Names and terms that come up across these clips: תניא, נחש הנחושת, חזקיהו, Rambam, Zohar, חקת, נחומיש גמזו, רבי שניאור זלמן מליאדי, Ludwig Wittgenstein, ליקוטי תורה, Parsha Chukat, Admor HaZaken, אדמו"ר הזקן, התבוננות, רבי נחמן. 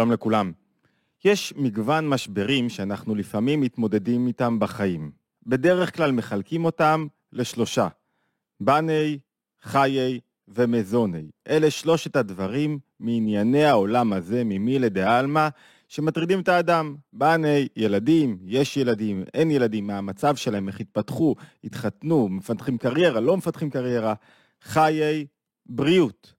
שלום לכולם. יש מגוון משברים שאנחנו לפעמים מתמודדים איתם בחיים. בדרך כלל מחלקים אותם לשלושה. בני, חיי ומזוני. אלה שלושת הדברים מענייני העולם הזה, ממי לדעלמה, שמטרידים את האדם. בני, ילדים, יש ילדים, אין ילדים, מה המצב שלהם, איך התפתחו, התחתנו, מפתחים קריירה, לא מפתחים קריירה. חיי, בריאות.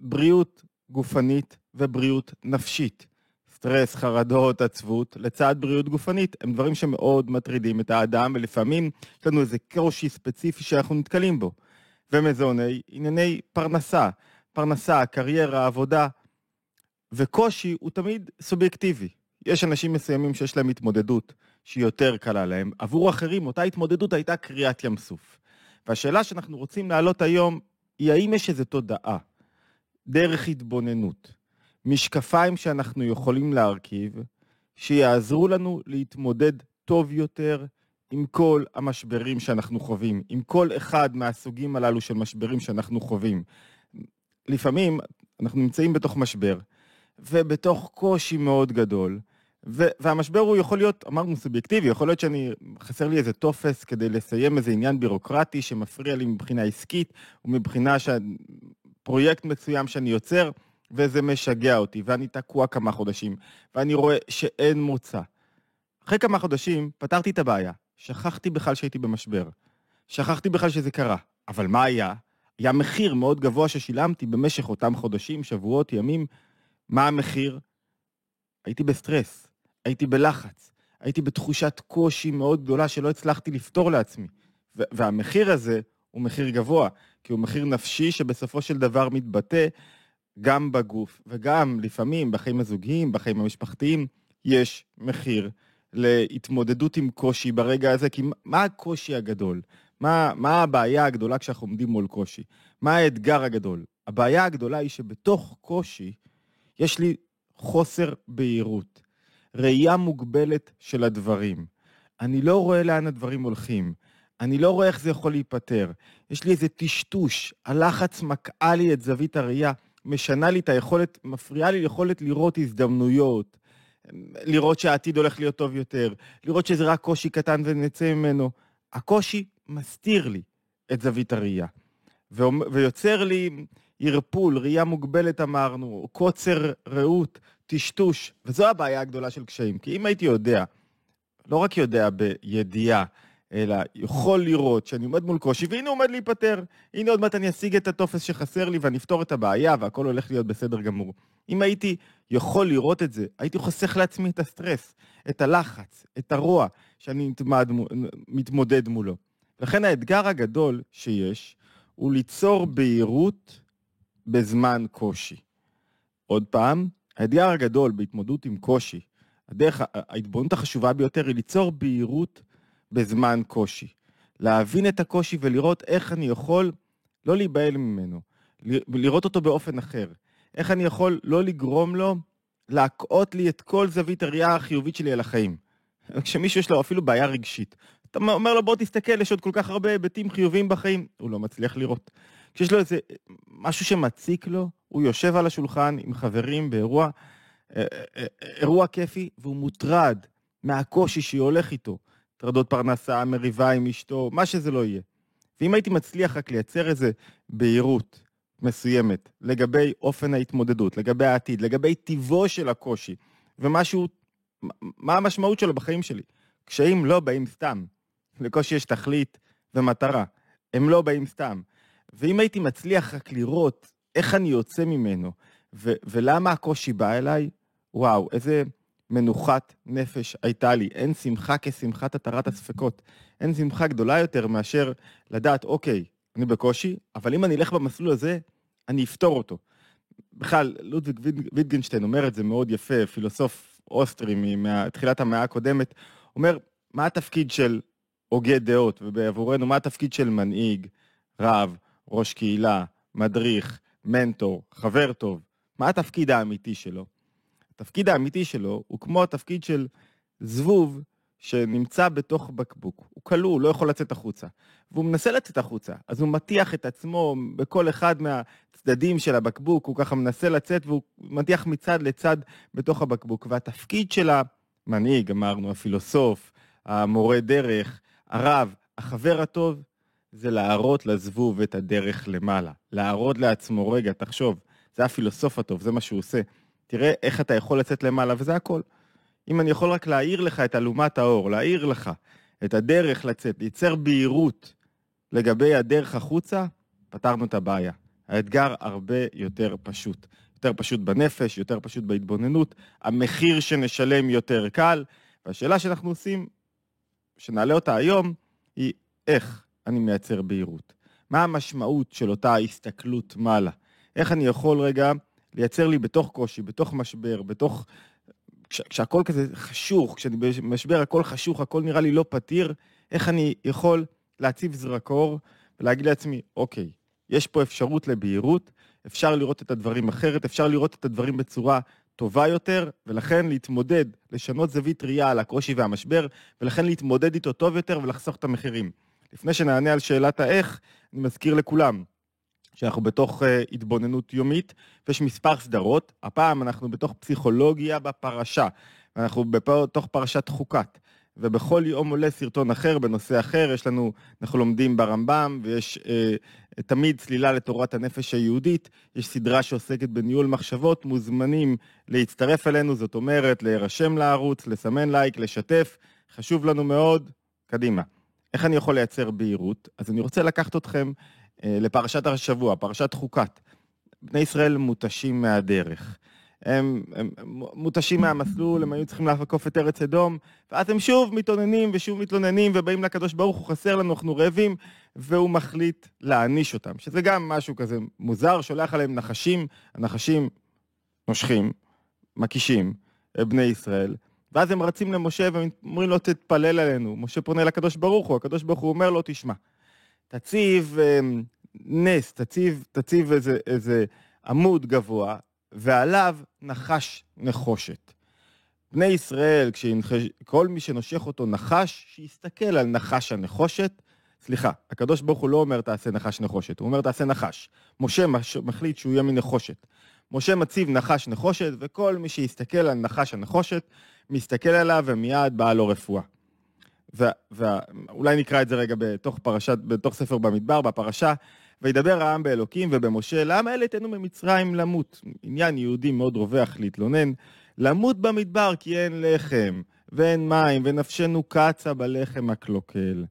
בריאות גופנית ובריאות נפשית. סטרס, חרדות, עצבות, לצד בריאות גופנית, הם דברים שמאוד מטרידים את האדם, ולפעמים יש לנו איזה קושי ספציפי שאנחנו נתקלים בו. ומזוני, ענייני פרנסה, קריירה, עבודה, וקושי הוא תמיד סובייקטיבי. יש אנשים מסוימים שיש להם התמודדות שהיא יותר קלה להם. עבור אחרים, אותה התמודדות הייתה קריאת ים סוף. והשאלה שאנחנו רוצים להעלות היום היא האם יש איזו תודעה, דרך התבוננות, משקפיים שאנחנו יכולים להרכיב, שיעזרו לנו להתמודד טוב יותר עם כל המשברים שאנחנו חווים, עם כל אחד מהסוגים הללו של משברים שאנחנו חווים. לפעמים אנחנו נמצאים בתוך משבר, ובתוך קושי מאוד גדול, והמשבר הוא יכול להיות, אמרנו סובייקטיבי, יכול להיות חסר לי איזה טופס כדי לסיים איזה עניין בירוקרטי שמפריע לי מבחינה עסקית, ומבחינה פרויקט מצוים שאני יוצר, וזה משגע אותי, ואני תקוע כמה חודשים, ואני רואה שאין מוצא. אחרי כמה חודשים פתרתי את הבעיה, שכחתי בכלל שהייתי במשבר, שכחתי בכלל שזה קרה, אבל מה היה? היה מחיר מאוד גבוה ששילמתי במשך אותם חודשים, שבועות, ימים. מה המחיר? הייתי בסטרס, הייתי בלחץ, הייתי בתחושת קושי מאוד גדולה שלא הצלחתי לפתור לעצמי, והמחיר הזה הוא מחיר גבוה, כי הוא מחיר נפשי שבסופו של דבר מתבטא גם בגוף, וגם לפעמים בחיים הזוגיים, בחיים המשפחתיים, יש מחיר להתמודדות עם קושי ברגע הזה, כי מה הקושי הגדול? מה הבעיה הגדולה כשאנחנו עומדים מול קושי? מה האתגר הגדול? הבעיה הגדולה היא שבתוך קושי יש לי חוסר בהירות, ראייה מוגבלת של הדברים. אני לא רואה לאן הדברים הולכים, אני לא רואה איך זה יכול להיפטר. יש לי איזה טשטוש, הלחץ מקעה לי את זווית הראייה, משנה לי את היכולת, מפריעה לי יכולת לראות הזדמנויות, לראות שהעתיד הולך להיות טוב יותר, לראות שזה רק קושי קטן ונצא ממנו. הקושי מסתיר לי את זווית הראייה, ויוצר לי ירפול, ראייה מוגבלת אמרנו, קוצר ראות, טשטוש, וזו הבעיה הגדולה של קשיים. כי אם הייתי יודע, לא רק יודע בידיעה, אלא יכול לראות שאני עומד מול קושי, והנה עומד להיפטר. הנה עוד מעט אני אשיג את הטופס שחסר לי, ואני אפתור את הבעיה, והכל הולך להיות בסדר גמור. אם הייתי יכול לראות את זה, הייתי חוסך לעצמי את הסטרס, את הלחץ, את הרוע, שאני מתמודד מולו. לכן האתגר הגדול שיש, הוא ליצור בהירות בזמן קושי. עוד פעם, האתגר הגדול בהתמודדות עם קושי, ההתבוננות החשובה ביותר היא ליצור בהירות בזמן קושי, להבין את הקושי ולראות איך אני יכול לא להיבהל ממנו, לראות אותו באופן אחר, איך אני יכול לא לגרום לו להקעות לי את כל זווית הראייה החיובית שלי על החיים. כשמישהו יש לו אפילו בעיה רגשית, אתה אומר לו בוא תסתכל, יש עוד כל כך הרבה היבטים חיוביים בחיים, הוא לא מצליח לראות. כשיש לו איזה משהו שמציק לו, הוא יושב על השולחן עם חברים באירוע כיפי, והוא מוטרד מהקושי שהולך איתו. תרדות פרנסה, מריבה עם אשתו, מה שזה לא יהיה. ואם הייתי מצליח רק לייצר איזה בהירות מסוימת, לגבי אופן ההתמודדות, לגבי העתיד, לגבי טיבו של הקושי, ומשהו, מה המשמעות שלו בחיים שלי? קשיים לא באים סתם. לקושי יש תכלית ומטרה. הם לא באים סתם. ואם הייתי מצליח רק לראות איך אני יוצא ממנו, ולמה הקושי בא אליי, וואו, איזה מנוחת נפש הייתה לי. אין שמחה כשמחת התרת הספקות. אין שמחה גדולה יותר מאשר לדעת, אוקיי, אני בקושי, אבל אם אני אלך במסלול הזה, אני אפתור אותו. בכלל, לודוויג ויטגנשטיין אומר את זה מאוד יפה, פילוסוף אוסטרי מתחילת המאה הקודמת, אומר, מה התפקיד של הוגה דעות, ובעבורנו, מה התפקיד של מנהיג, רב, ראש קהילה, מדריך, מנטור, חבר טוב? מה התפקיד האמיתי שלו? התפקיד האמיתי שלו הוא כמו התפקיד של זבוב שנמצא בתוך בקבוק, הוא כלוא, הוא לא יכול לצאת החוצה, והוא מנסה לצאת החוצה, אז הוא מתיח את עצמו בכל אחד מהצדדים של הבקבוק, הוא ככה מנסה לצאת, והוא מתיח מצד לצד בתוך הבקבוק, והתפקיד של המנהיג, אמרנו, הפילוסוף, המורה דרך, הרב, החבר הטוב, זה להראות לזבוב את הדרך למעלה, להראות לעצמו, רגע, תחשוב, זה הפילוסוף הטוב, זה מה שהוא עושה, תראה איך אתה יכול לצאת למעלה, וזה הכל. אם אני יכול רק להאיר לך את אלומת האור, להאיר לך את הדרך לצאת, לייצר בהירות לגבי הדרך החוצה, פתרנו את הבעיה. האתגר הרבה יותר פשוט. יותר פשוט בנפש, יותר פשוט בהתבוננות, המחיר שנשלם יותר קל, והשאלה שאנחנו עושים, שנעלה אותה היום, היא איך אני מייצר בהירות. מה המשמעות של אותה ההסתכלות מעלה? איך אני יכול רגע לייצר לי בתוך קושי, בתוך משבר, בתוך... כשהכל כזה חשוך, כשאני במשבר הכל חשוך, הכל נראה לי לא פתיר, איך אני יכול להציב זרקור ולהגיד לעצמי, אוקיי, יש פה אפשרות לבהירות, אפשר לראות את הדברים אחרת, אפשר לראות את הדברים בצורה טובה יותר, ולכן להתמודד, לשנות זווית ראייה על הקושי והמשבר, ולכן להתמודד איתו טוב יותר ולחסוך את המחירים. לפני שנענה על שאלת האיך, אני מזכיר לכולם, שאנחנו בתוך התבוננות יומית, ויש מספר סדרות, הפעם אנחנו בתוך פסיכולוגיה בפרשה, אנחנו בתוך פרשת חוקת, ובכל יום עולה סרטון אחר, בנושא אחר, יש לנו, אנחנו לומדים ברמב"ם, ויש תמיד צלילה לתורת הנפש היהודית, יש סדרה שעוסקת בניהול מחשבות, מוזמנים להצטרף אלינו, זאת אומרת, להירשם לערוץ, לסמן לייק, לשתף, חשוב לנו מאוד, קדימה. איך אני יכול לייצר בהירות? אז אני רוצה לקחת אתכם, לפרשת השבוע, פרשת חוקת. בני ישראל מותשים מהדרך. הם מותשים מהמסלול, הם היו צריכים להפקוף את ארץ אדום, ואז הם שוב מתאוננים ושוב מתלוננים, ובאים לקדוש ברוך הוא חסר לנו, אנחנו רעבים, והוא מחליט להעניש אותם. שזה גם משהו כזה מוזר, שולח עליהם נחשים, הנחשים נושכים, מקישים, בני ישראל, ואז הם רצים למשה ואומרים לו, תתפלל עלינו. משה פונה לקדוש ברוך הוא, הקדוש ברוך הוא אומר לו, תשמע. תציב נס, תציב איזה עמוד גבוה, ועליו נחש נחושת. בני ישראל, כל מי שנושך אותו נחש, שיסתכל על נחש הנחושת, סליחה, הקדוש ברוך הוא לא אומר תעשה נחש נחושת, הוא אומר תעשה נחש. משה מחליט שהוא יהיה מנחושת. משה מציב נחש נחושת, וכל מי שיסתכל על נחש הנחושת, מסתכל עליו ומיד באה לו רפואה. ואולי נקרא את זה רגע בתוך ספר במדבר, בפרשה, וידבר העם באלוקים ובמשה, למה אלה תנו ממצרים למות? עניין יהודי מאוד רווח להתלונן, למות במדבר כי אין לחם, ואין מים, ונפשנו קצה בלחם הקלוקל.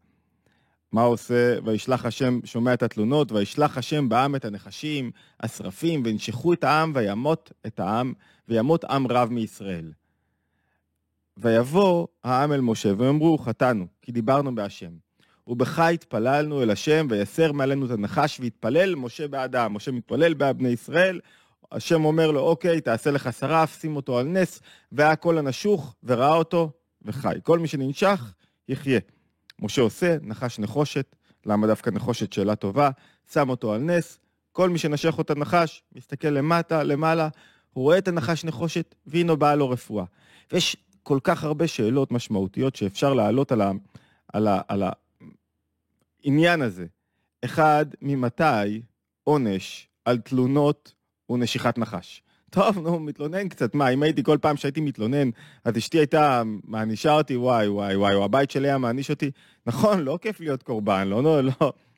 מה עושה? וישלח השם, שומע את התלונות, וישלח השם בעם את הנחשים, השרפים, ונשכו את העם, וימות את העם, וימות עם רב מישראל. ויבוא העם אל משה, ואומרו, חטאנו, כי דיברנו בהשם. ובך התפללנו אל השם, ויסר מעלינו את הנחש, והתפלל משה בעד העם. משה מתפלל בעד בני ישראל, השם אומר לו, אוקיי, תעשה לך שרף, שים אותו על נס, והכל הנשוך, וראה אותו, וחי. כל מי שננשך, יחיה. משה עושה, נחש נחושת, למה דווקא נחושת שאלה טובה, שם אותו על נס, כל מי שנשך אותה נחש, מסתכל למטה, למעלה, הוא רואה את הנחש נחושת, והנה באה לו רפואה. ויש כל כך הרבה שאלות משמעותיות שאפשר להעלות על העניין הזה. אחד, ממתי עונש על תלונות ונשיכת נחש? טוב, נו, מתלונן קצת. מה, אם הייתי כל פעם שהייתי מתלונן, אז אשתי הייתה מענישה אותי, וואי, וואי, וואי, או הבית שלי היה מעניש אותי. נכון, לא כיף להיות קורבן,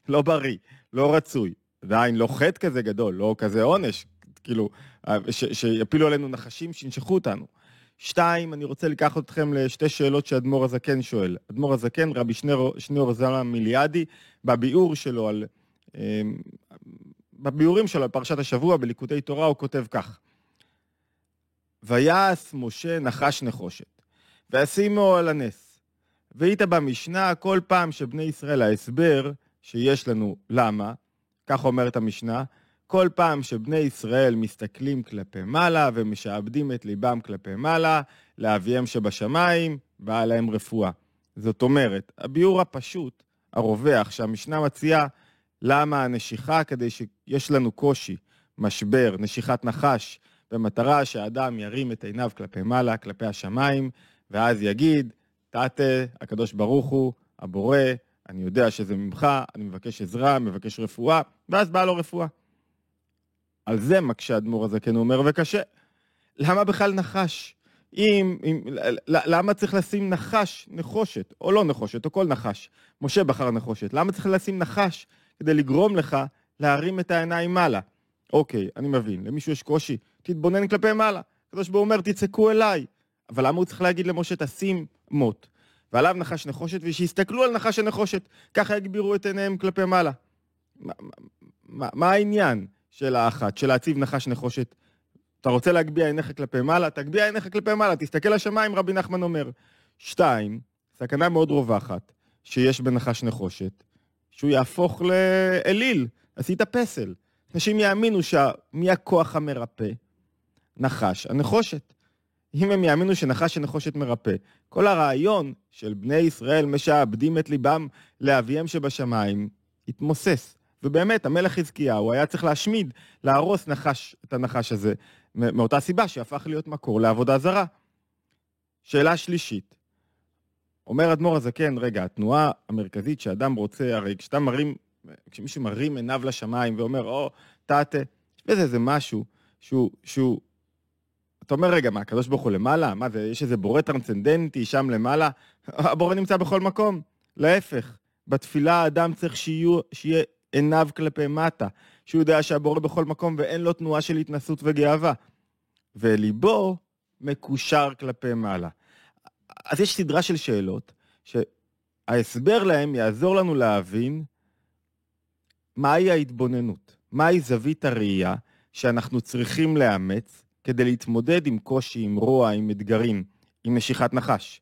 לא בריא, לא רצוי. עדיין לא חטא כזה גדול, לא כזה עונש, כאילו, שיפילו עלינו נחשים שינשכו אותנו. 2, אני רוצה לקחת אתכם לשתי שאלות שאדמור הזקן שואל. אדמור הזקן, רבי שניאור זלמן מליאדי, בביאורים שלו על פרשת השבוע, בליקודי תורה, הוא כותב כך. ויעש משה נחש נחושת, וישימו על הנס. והתבא משנה כל פעם שבני ישראל ההסבר שיש לנו למה, כך אומרת המשנה, כל פעם שבני ישראל מסתכלים כלפי מעלה ומשעבדים את ליבם כלפי מעלה, לאביהם שבשמיים, באה להם רפואה. זאת אומרת, הביאור הפשוט, הרווח, שהמשנה מציעה, למה הנשיכה כדי שיש לנו קושי, משבר, נשיכת נחש, במטרה שהאדם ירים את עיניו כלפי מעלה, כלפי השמיים, ואז יגיד, תעתה, הקדוש ברוך הוא, הבורא, אני יודע שזה ממך, אני מבקש עזרה, מבקש רפואה, ואז באה לו רפואה. על זה מקשה אדמו"ר הזקן אומר וקשה. למה בכלל נחש? למה צריך לשים נחש, נחושת, או לא נחושת, או כל נחש? משה בחר נחושת. למה צריך לשים נחש כדי לגרום לך להרים את העיניים מעלה? אוקיי, אני מבין, למישהו יש קושי, תתבונן כלפי מעלה. הקדוש ברוך הוא אומר, תצעקו אליי. אבל למה הוא צריך להגיד למשה, תשים מות? ועליו נחש נחושת, ושיסתכלו על נחש הנחושת, ככה יגבירו את עיניהם כלפי מעלה. מה העניין של האחת, של להציב נחש נחושת? אתה רוצה להגביע עיניך כלפי מעלה? תגביע עיניך כלפי מעלה, תסתכל לשמיים, רבי נחמן אומר. 2, סכנה מאוד רווחת, שיש בנחש נחושת, שהוא יהפוך לאליל, עשית פסל. אנשים יאמינו שמי הכוח המרפא, נחש הנחושת. אם הם יאמינו שנחש הנחושת מרפא, כל הרעיון של בני ישראל משעבדים את ליבם לאביהם שבשמיים, התמוסס. ובאמת, המלך חזקיהו היה צריך להשמיד, להרוס נחש, את הנחש הזה, מאותה סיבה שהפך להיות מקור לעבודה זרה. שאלה שלישית, אומר אדמו"ר הזקן, רגע, התנועה המרכזית שאדם רוצה, הרי כשמישהו מרים עיניו לשמיים ואומר, או, תעתה, וזה משהו שהוא אתה אומר, רגע, מה, הקדוש ברוך הוא למעלה? מה, יש איזה בורא טרנסנדנטי שם למעלה? הבורא נמצא בכל מקום. להפך, בתפילה האדם צריך שיהיה עיניו כלפי מטה, שהוא יודע שהבורא בכל מקום ואין לו תנועה של התנסות וגאווה. וליבו מקושר כלפי מעלה. אז יש סדרה של שאלות שההסבר להם יעזור לנו להבין מהי ההתבוננות, מהי זווית הראייה שאנחנו צריכים לאמץ, כדי להתמודד עם קושי, עם רוע, עם אתגרים, עם נשיכת נחש.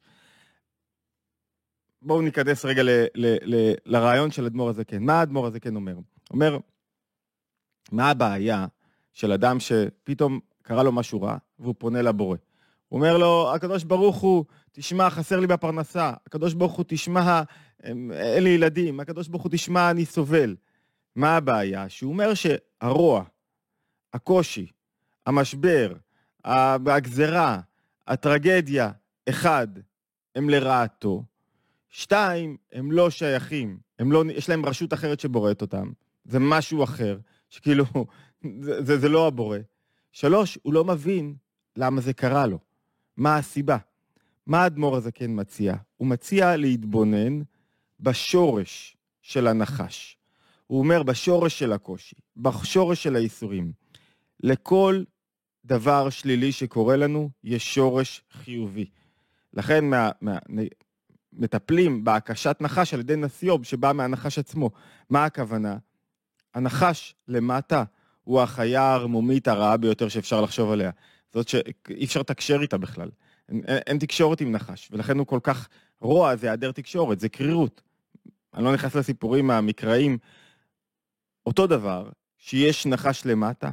בואו ניכנס רגע לרעיון של אדמו"ר הזקן. מה אדמו"ר הזקן אומר? אומר, מה הבעיה של אדם שפתאום קרה לו משהו רע, והוא פונה לבורא? הוא אומר לו, הקדוש ברוך הוא, תשמע, חסר לי בפרנסה. הקדוש ברוך הוא, תשמע, אין לי ילדים. הקדוש ברוך הוא, תשמע, אני סובל. מה הבעיה? שהוא אומר שהרוע, הקושי, המשבר, הגזרה, הטרגדיה, 1, הם לרעתו, 2, הם לא שייכים, יש להם רשות אחרת שבוראת אותם, זה משהו אחר, שכאילו, זה לא הבורא. 3, הוא לא מבין למה זה קרה לו, מה הסיבה. מה האדמו"ר הזקן מציע? הוא מציע להתבונן בשורש של הנחש. הוא אומר בשורש של הקושי, בשורש של האיסורים. לכל דבר שלילי שקורה לנו, יש שורש חיובי. לכן, מטפלים בהקשת נחש על ידי נסיוב, שבא מהנחש עצמו. מה הכוונה? הנחש למטה הוא החיה ההרמומית הרעה ביותר שאפשר לחשוב עליה. זאת שאי אפשר תקשר איתה בכלל. אין תקשורת עם נחש, ולכן הוא כל כך רוע, זה היעדר תקשורת, זה קרירות. אני לא נכנס לסיפורים המקראיים. אותו דבר, שיש נחש למטה,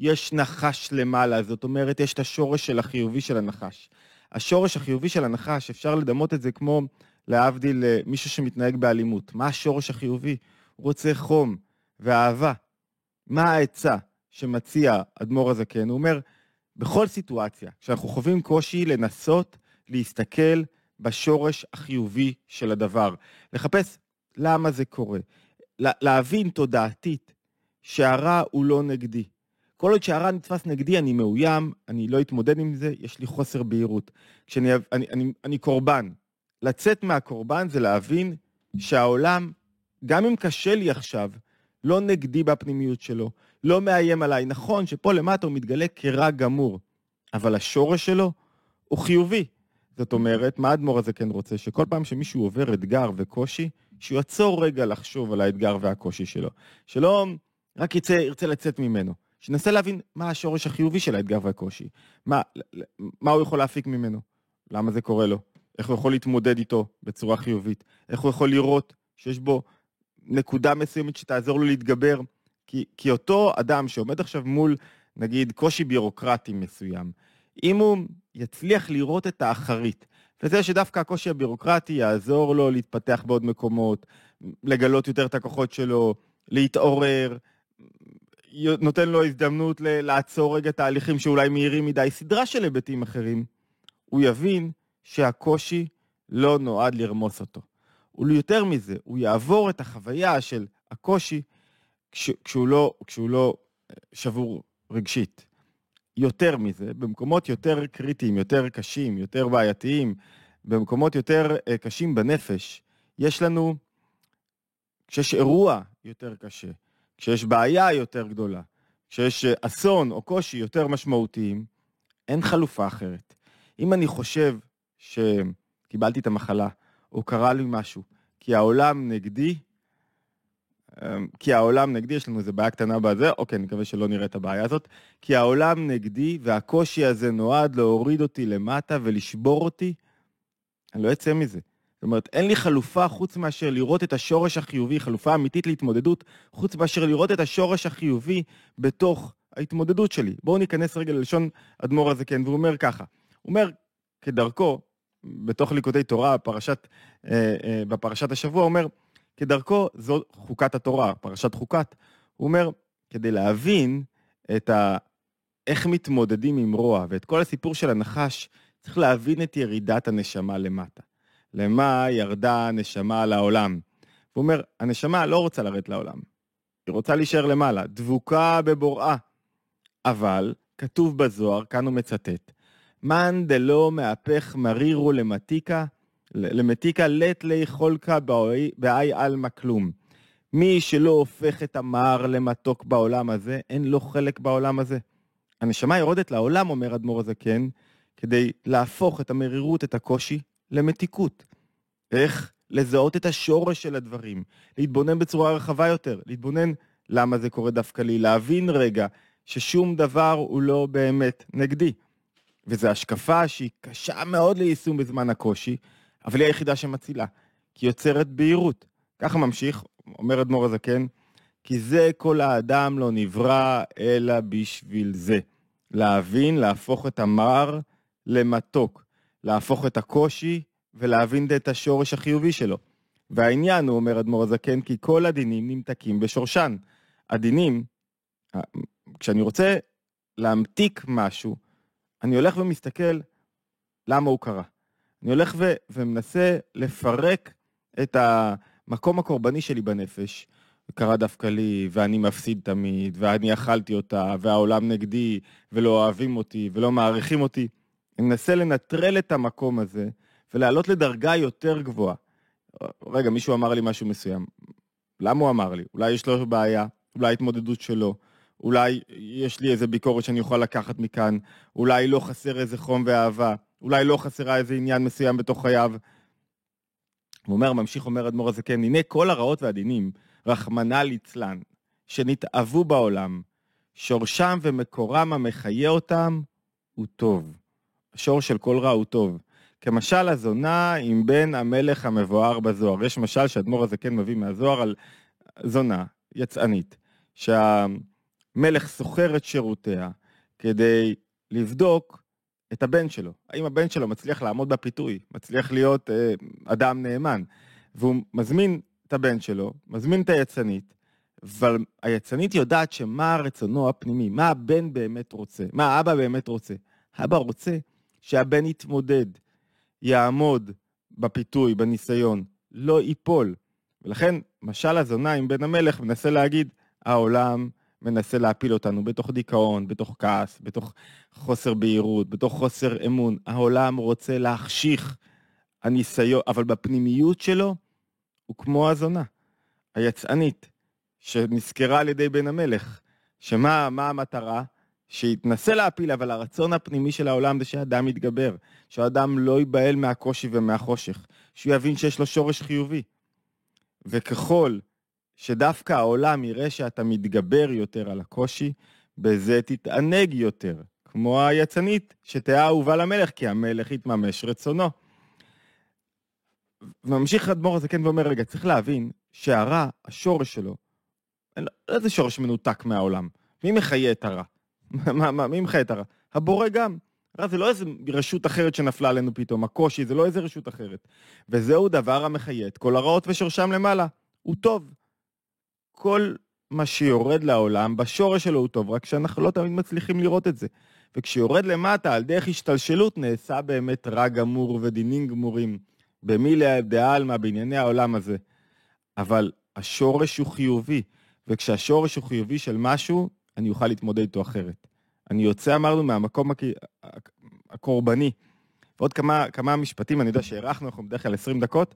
יש נחש למעלה, זאת אומרת, יש את השורש של החיובי של הנחש. השורש החיובי של הנחש, אפשר לדמות את זה כמו להבדיל למישהו שמתנהג באלימות. מה השורש החיובי? הוא רוצה חום ואהבה. מה העצה שמציע אדמו"ר הזקן? הוא אומר, בכל סיטואציה, כשאנחנו חווים קושי לנסות להסתכל בשורש החיובי של הדבר. לחפש למה זה קורה. להבין תודעתית שהרע הוא לא נגדי. כל עוד שהרע נתפס נגדי, אני מאוים, אני לא אתמודד עם זה, יש לי חוסר בהירות. כשאני קורבן. לצאת מהקורבן זה להבין שהעולם, גם אם קשה לי עכשיו, לא נגדי בפנימיות שלו, לא מאיים עליי. נכון שפה למטה הוא מתגלה כרע גמור, אבל השורש שלו הוא חיובי. זאת אומרת, מה אדמו"ר הזה כן רוצה? שכל פעם שמישהו עובר אתגר וקושי, שהוא יעצור רגע לחשוב על האתגר והקושי שלו. שלא רק ירצה לצאת ממנו. שנסה להבין מה השורש החיובי של האתגר והקושי. מה הוא יכול להפיק ממנו? למה זה קורה לו? איך הוא יכול להתמודד איתו בצורה חיובית? איך הוא יכול לראות שיש בו נקודה מסוימת שתעזור לו להתגבר? כי אותו אדם שעומד עכשיו מול, נגיד, קושי בירוקרטי מסוים, אם הוא יצליח לראות את האחרית, וזה שדווקא הקושי הבירוקרטי יעזור לו להתפתח בעוד מקומות, לגלות יותר את הכוחות שלו, להתעורר, נותן לו הזדמנות לעצור רגע תהליכים שאולי מהירים מדי, סדרה של היבטים אחרים, הוא יבין שהקושי לא נועד לרמוס אותו. וליותר מזה, הוא יעבור את החוויה של הקושי כשהוא לא שבור רגשית. יותר מזה, במקומות יותר קריטיים, יותר קשים, יותר בעייתיים, במקומות יותר קשים בנפש, יש לנו, כשיש אירוע יותר קשה, כשיש בעיה יותר גדולה, כשיש אסון או קושי יותר משמעותיים, אין חלופה אחרת. אם אני חושב שקיבלתי את המחלה, או קרה לי משהו, כי העולם נגדי, יש לנו איזו בעיה קטנה בזה, אוקיי, אני מקווה שלא נראה את הבעיה הזאת, כי העולם נגדי, והקושי הזה נועד להוריד אותי למטה ולשבור אותי, אני לא אצא מזה. זאת אומרת, אין לי חלופה חוץ מאשר לראות את השורש החיובי, חלופה אמיתית להתמודדות, חוץ מאשר לראות את השורש החיובי בתוך ההתמודדות שלי. בואו ניכנס רגע ללשון אדמו"ר הזקן, והוא אומר ככה, הוא אומר, כדרכו, בתוך ליקוטי תורה, בפרשת השבוע, אומר, כדרכו, זו חוקת התורה, פרשת חוקת. הוא אומר, כדי להבין איך מתמודדים עם רוע, ואת כל הסיפור של הנחש, צריך להבין את ירידת הנשמה למטה. למה ירדה הנשמה לעולם? הוא אומר, הנשמה לא רוצה לרדת לעולם. היא רוצה להישאר למעלה, דבוקה בבוראה. אבל, כתוב בזוהר, כאן הוא מצטט, מן דלא מהפך מרירו למתיקה לת ליכולקה בעי אלמה כלום. מי שלא הופך את המר למתוק בעולם הזה, אין לו חלק בעולם הזה. הנשמה יורדת לעולם, אומר אדמו"ר הזקן, כדי להפוך את המרירות, את הקושי, למתיקות. איך לזהות את השורש של הדברים, להתבונן בצורה רחבה יותר, להתבונן למה זה קורה דווקא לי, להבין רגע ששום דבר הוא לא באמת נגדי. וזו השקפה שהיא קשה מאוד ליישום בזמן הקושי, אבל היא היחידה שמצילה, כי יוצרת בהירות. ככה ממשיך, אומר אדמו"ר הזקן, כי זה כל האדם לא נברא, אלא בשביל זה. להבין, להפוך את המר למתוק, להפוך את הקושי ולהבין את השורש החיובי שלו. והעניין, הוא אומר אדמו"ר הזקן, כי כל הדינים נמתקים בשורשן. הדינים, כשאני רוצה להמתיק משהו, אני הולך ומסתכל למה הוא קרה. אני הולך ומנסה לפרק את המקום הקורבני שלי בנפש. קרה דווקא לי, ואני מפסיד תמיד, ואני אכלתי אותה, והעולם נגדי, ולא אוהבים אותי, ולא מעריכים אותי. אני מנסה לנטרל את המקום הזה, ולעלות לדרגה יותר גבוהה. רגע, מישהו אמר לי משהו מסוים. למה הוא אמר לי? אולי יש לו בעיה, אולי התמודדות שלו. אולי יש לי איזה ביקורת שאני אוכל לקחת מכאן, אולי לא חסר איזה חום ואהבה, אולי לא חסרה איזה עניין מסוים בתוך חייו. הוא אומר, ממשיך אומר אדמו"ר הזקן, הנה כל הרעות והדינים, רחמנא ליצלן, שנתאבו בעולם, שורשם ומקורם המחיה אותם הוא טוב. השורש של כל רע הוא טוב. כמשל הזונה עם בן המלך המבואר בזוהר. יש משל שאדמו"ר הזקן מביא מהזוהר על זונה יצאנית, מלך סוחר את שירותיה, כדי לבדוק את הבן שלו. האם הבן שלו מצליח לעמוד בפיתוי, מצליח להיות אדם נאמן. והוא מזמין את הבן שלו, מזמין את היצנית, אבל היצנית יודעת שמה רצונו הפנימי, מה הבן באמת רוצה, מה האבא באמת רוצה. האבא רוצה שהבן יתמודד, יעמוד בפיתוי, בניסיון, לא ייפול. ולכן, משל הזונה עם בן המלך מנסה להגיד, העולם מנסה להפיל אותנו בתוך דיכאון, בתוך כעס, בתוך חוסר בהירות, בתוך חוסר אמון. העולם רוצה להחשיך הניסיון, אבל בפנימיות שלו הוא כמו הזונה, היצאנית, שנזכרה על ידי בן המלך, שמה המטרה? שיתנסה להפיל, אבל הרצון הפנימי של העולם זה שהאדם יתגבר, שהאדם לא ייבהל מהקושי ומהחושך, שהוא יבין שיש לו שורש חיובי. וככל שדווקא העולם יראה שאתה מתגבר יותר על הקושי, בזה תתענג יותר, כמו היצנית שתהיה אהובה למלך, כי המלך יתממש רצונו. וממשיך אדמו"ר הזקן ואומר, רגע, צריך להבין שהרע, השורש שלו, לא זה שורש מנותק מהעולם. מי מחיה את הרע? מי מחיה את הרע? הבורא גם. רע זה לא איזו רשות אחרת שנפלה עלינו פתאום, הקושי זה לא איזו רשות אחרת. וזהו דבר המחיה את כל הרעות ושורשם למעלה. הוא טוב. כל מה שיורד לעולם, בשורש שלו הוא טוב, רק שאנחנו לא תמיד מצליחים לראות את זה. וכשיורד למטה, על דרך השתלשלות, נעשה באמת רע גמור ודינים גמורים, במילה דעלמא, בענייני העולם הזה. אבל השורש הוא חיובי, וכשהשורש הוא חיובי של משהו, אני אוכל להתמודד איתו אחרת. אני יוצא, אמרנו, מהמקום הקורבני. ועוד כמה משפטים, אני יודע שהערכנו, אנחנו בדרך כלל 20 דקות,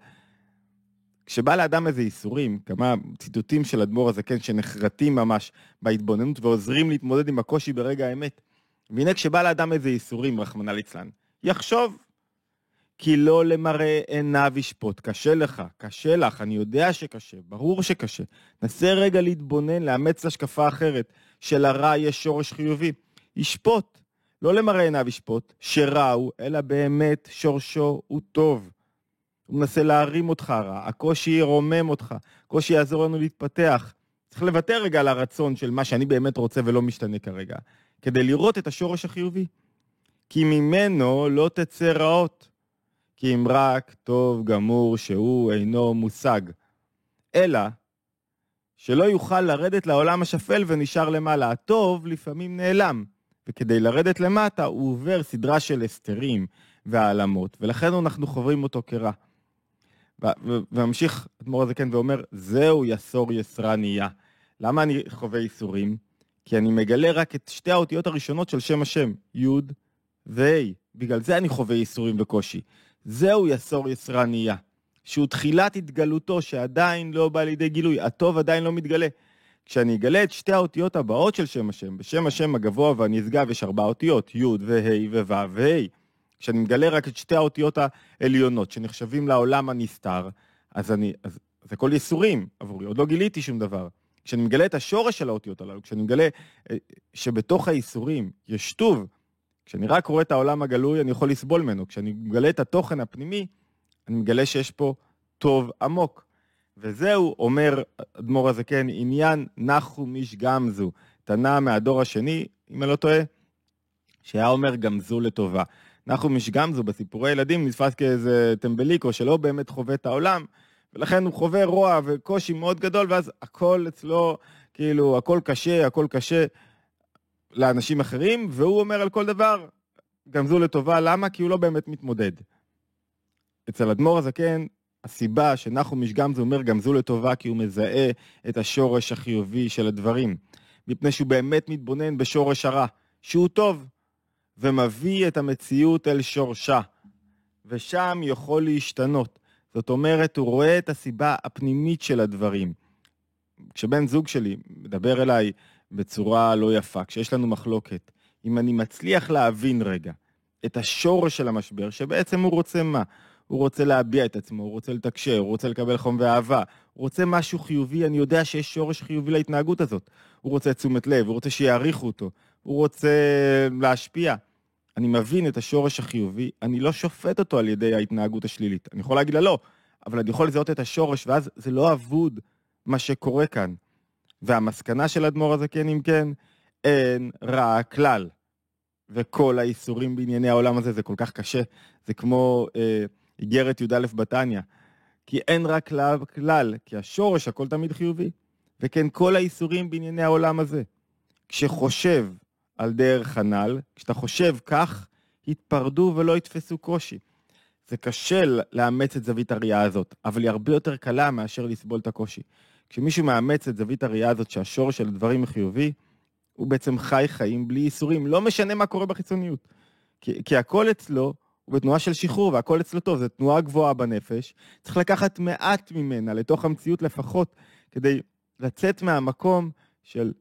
כשבא לאדם איזה איסורים, כמה ציטוטים של אדמו"ר הזקן, שנחרטים ממש בהתבוננות, ועוזרים להתמודד עם הקושי ברגע האמת. והנה כשבא לאדם איזה איסורים, רחמנא ליצלן, יחשוב, כי לא למראה עיניו ישפוט, קשה לך, קשה לך, אני יודע שקשה, ברור שקשה, נסה רגע להתבונן, לאמץ להשקפה אחרת, שלרע יש שורש חיובי, ישפוט, לא למראה עיניו ישפוט, שרע הוא, אלא באמת שורשו הוא טוב, הוא מנסה להרים אותך הרע, הקושי ירומם אותך, הקושי יעזור לנו להתפתח, צריך לוותר רגע על הרצון של מה שאני באמת רוצה ולא משתנה כרגע, כדי לראות את השורש החיובי, כי ממנו לא תצא רעות, כי אם רק טוב גמור שהוא אינו מושג, אלא שלא יוכל לרדת לעולם השפל ונשאר למעלה. הטוב לפעמים נעלם, וכדי לרדת למטה הוא עובר סדרה של הסתרים והעלמות, ולכן אנחנו חוברים אותו כרע. וממשיך אדמו"ר הזקן ואומר, זהו יסור יסרה נהיה. למה אני חווה איסורים? כי אני מגלה רק את שתי האותיות הראשונות של שם השם, י' ו-ה'. בגלל זה אני חווה איסורים וקושי. זהו יסור יסרה נהיה, שהוא תחילת התגלותו שעדיין לא בא לידי גילוי, הטוב עדיין לא מתגלה. כשאני אגלה את שתי האותיות הבאות של שם השם, בשם השם הגבוה והנשגב יש 4 אותיות, י' וה' וו' וה'. כשאני מגלה רק את שתי האותיות העליונות, שנחשבים לעולם הנסתר, אז זה כל יסורים עבורי, עוד לא גיליתי שום דבר. כשאני מגלה את השורש של האותיות הללו, כשאני מגלה שבתוך היסורים יש טוב, כשאני רק רואה את העולם הגלוי, אני יכול לסבול ממנו. כשאני מגלה את התוכן הפנימי, אני מגלה שיש פה טוב עמוק. וזהו, אומר אדמו"ר הזקן, עניין נחומיש גמזו, תנא מהדור השני, אם אני לא טועה, שהיה אומר גמזו לטובה. נחומיש גמזו בסיפורי ילדים נתפס כאיזה טמבליקו שלא באמת חווה את העולם, ולכן הוא חווה רוע וקושי מאוד גדול, ואז הכל אצלו, כאילו, הכל קשה, לאנשים אחרים, והוא אומר על כל דבר, גמזו לטובה, למה? כי הוא לא באמת מתמודד. אצל אדמו"ר הזקן, הסיבה שנחומיש גמזו אומר גמזו לטובה, כי הוא מזהה את השורש החיובי של הדברים, מפני שהוא באמת מתבונן בשורש הרע, שהוא טוב, ומביא את המציאות אל שורשה, ושם יכול להשתנות. זאת אומרת, הוא רואה את הסיבה הפנימית של הדברים. כשבן זוג שלי מדבר אליי, בצורה לא יפה, כשיש לנו מחלוקת, אם אני מצליח להבין רגע את השורש של המשבר, שבעצם הוא רוצה מה? הוא רוצה להביע את עצמו, הוא רוצה לתקשר, הוא רוצה לקבל חום ואהבה, הוא רוצה משהו חיובי, אני יודע שיש שורש חיובי להתנהגות הזאת, הוא רוצה תשומת לב, הוא רוצה שיעריכו אותו, הוא רוצה להשפיע. אני מבין את השורש החיובי, אני לא שופט אותו על ידי ההתנהגות השלילית, אני יכול להגיד לה לא, אבל אני יכול לזהות את השורש, ואז זה לא אבוד מה שקורה כאן. והמסקנה של אדמו"ר הזקן, אם כן, אין רע כלל. וכל האיסורים בענייני העולם הזה, זה כל כך קשה, זה כמו איגרת י"א בתניא, כי אין רע כלל, כי השורש הכל תמיד חיובי, וכן כל האיסורים בענייני העולם הזה. כשחושב על דרך הנ"ל, כשאתה חושב כך, התפרדו ולא יתפסו קושי. זה קשה לאמץ את זווית הראייה הזאת, אבל היא הרבה יותר קלה מאשר לסבול את הקושי. כשמישהו מאמץ את זווית הראייה הזאת שהשורש של הדברים החיובי, הוא בעצם חי חיים בלי איסורים, לא משנה מה קורה בחיצוניות. כי הכל אצלו הוא בתנועה של שחרור, והכל אצלו טוב, זו תנועה גבוהה בנפש, צריך לקחת מעט ממנה לתוך המציאות לפחות, כדי לצאת מהמקום של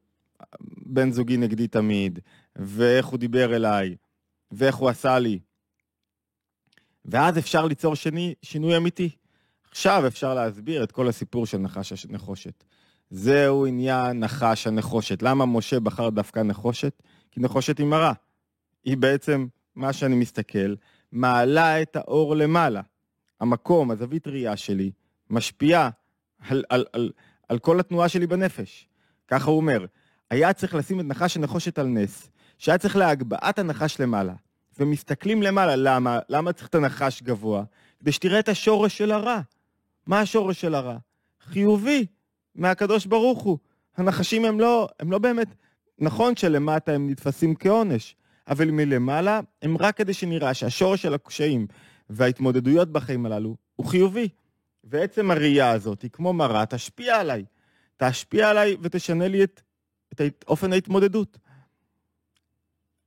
בן זוגי נגדי תמיד, ואיך הוא דיבר אליי, ואיך הוא עשה לי. ואז אפשר ליצור שינוי אמיתי. עכשיו אפשר להסביר את כל הסיפור של נחש הנחושת. זהו עניין נחש הנחושת. למה משה בחר דווקא נחושת? כי נחושת היא מראה. היא בעצם, מה שאני מסתכל, מעלה את האור למעלה. המקום, הזווית ראייה שלי, משפיעה על כל התנועה שלי בנפש. ככה הוא אומר, היה צריך לשים את נחש הנחושת על נס, שהיה צריך להגבעת הנחש למעלה. ומסתכלים למעלה, למה צריך את הנחש גבוה? כדי שתראה את השורש של הרע. מה השורש של הרע? חיובי, מהקדוש ברוך הוא. הנחשים הם לא באמת, נכון שלמטה הם נתפסים כעונש, אבל מלמעלה הם רק כדי שנראה שהשורש של הקשיים וההתמודדויות בחיים הללו הוא חיובי. ועצם הראייה הזאת היא כמו מראה, תשפיע עליי. תשפיע עליי ותשנה לי את אופן ההתמודדות.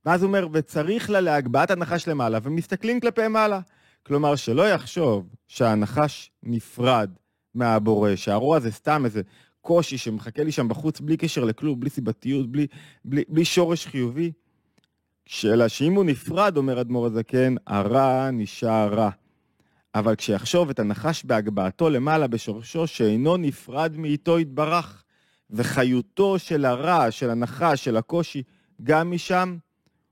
ואז הוא אומר, וצריך לה להגבעת הנחש למעלה, ומסתכלים כלפי מעלה. כלומר, שלא יחשוב שהנחש נפרד מהבורא, שהרוע זה סתם איזה קושי שמחכה לי שם בחוץ, בלי קשר לכלום, בלי סיבתיות, בלי שורש חיובי. שאלה שאם הוא נפרד, אומר אדמו"ר הזקן, הרע נשאר רע. אבל כשיחשוב את הנחש בהגבעתו למעלה בשורשו, שאינו נפרד מאיתו יתברך, וחיותו של הרע, של הנחש, של הקושי, גם משם,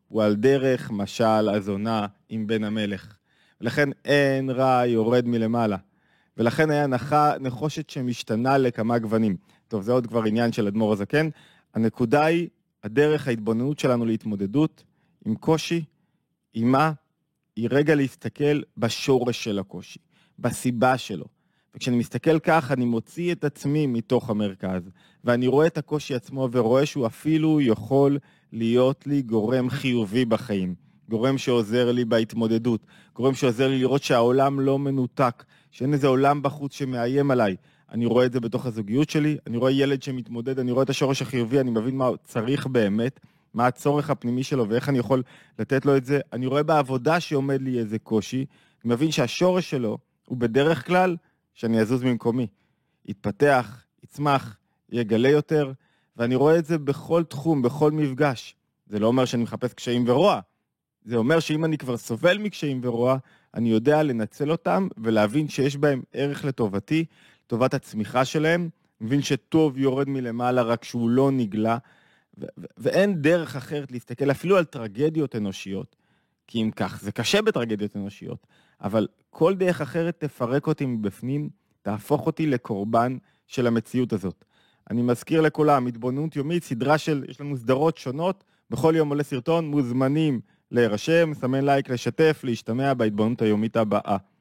הוא על דרך משל הזונה עם בן המלך. ולכן אין רע יורד מלמעלה. ולכן היה נחושת שמשתנה לכמה גוונים. טוב, זה עוד כבר עניין של אדמו"ר הזקן. הנקודה היא, הדרך ההתבוננות שלנו להתמודדות, עם קושי, עם מה, היא רגע להסתכל בשורש של הקושי, בסיבה שלו. וכשאני מסתכל כך, אני מוציא את עצמי מתוך המרכז, ואני רואה את הקושי עצמו ורואה שהוא אפילו יכול להיות לי גורם חיובי בחיים, גורם שעוזר לי בהתמודדות, גורם שעוזר לי לראות שהעולם לא מנותק, שאין איזה עולם בחוץ שמאיים עליי. אני רואה את זה בתוך הזוגיות שלי, אני רואה ילד שמתמודד, אני רואה את השורש החיובי, אני מבין מה צריך באמת, מה הצורך הפנימי שלו ואיך אני יכול לתת לו את זה. אני רואה בעבודה שעומד לי איזה קושי, אני מבין שהשורש שלו הוא בדרך כלל שאני אזוז ממקומי. יתפתח, יצמח, יגלה יותר, ואני רואה את זה בכל תחום, בכל מפגש. זה לא אומר שאני מחפש קשיים ורוע, זה אומר שאם אני כבר סובל מקשיים ורוע, אני יודע לנצל אותם ולהבין שיש בהם ערך לטובתי, לטובת הצמיחה שלהם, מבין שטוב יורד מלמעלה רק שהוא לא נגלה, ואין דרך אחרת להסתכל אפילו על טרגדיות אנושיות, כי אם כך זה קשה בטרגדיות אנושיות, אבל כל דרך אחרת תפרק אותי מבפנים, תהפוך אותי לקורבן של המציאות הזאת. אני מזכיר לכולם, התבוננות יומית, סדרה של, יש לנו סדרות שונות, בכל יום עולה סרטון, מוזמנים להירשם, סמן לייק, לשתף, להשתמע בהתבוננות היומית הבאה.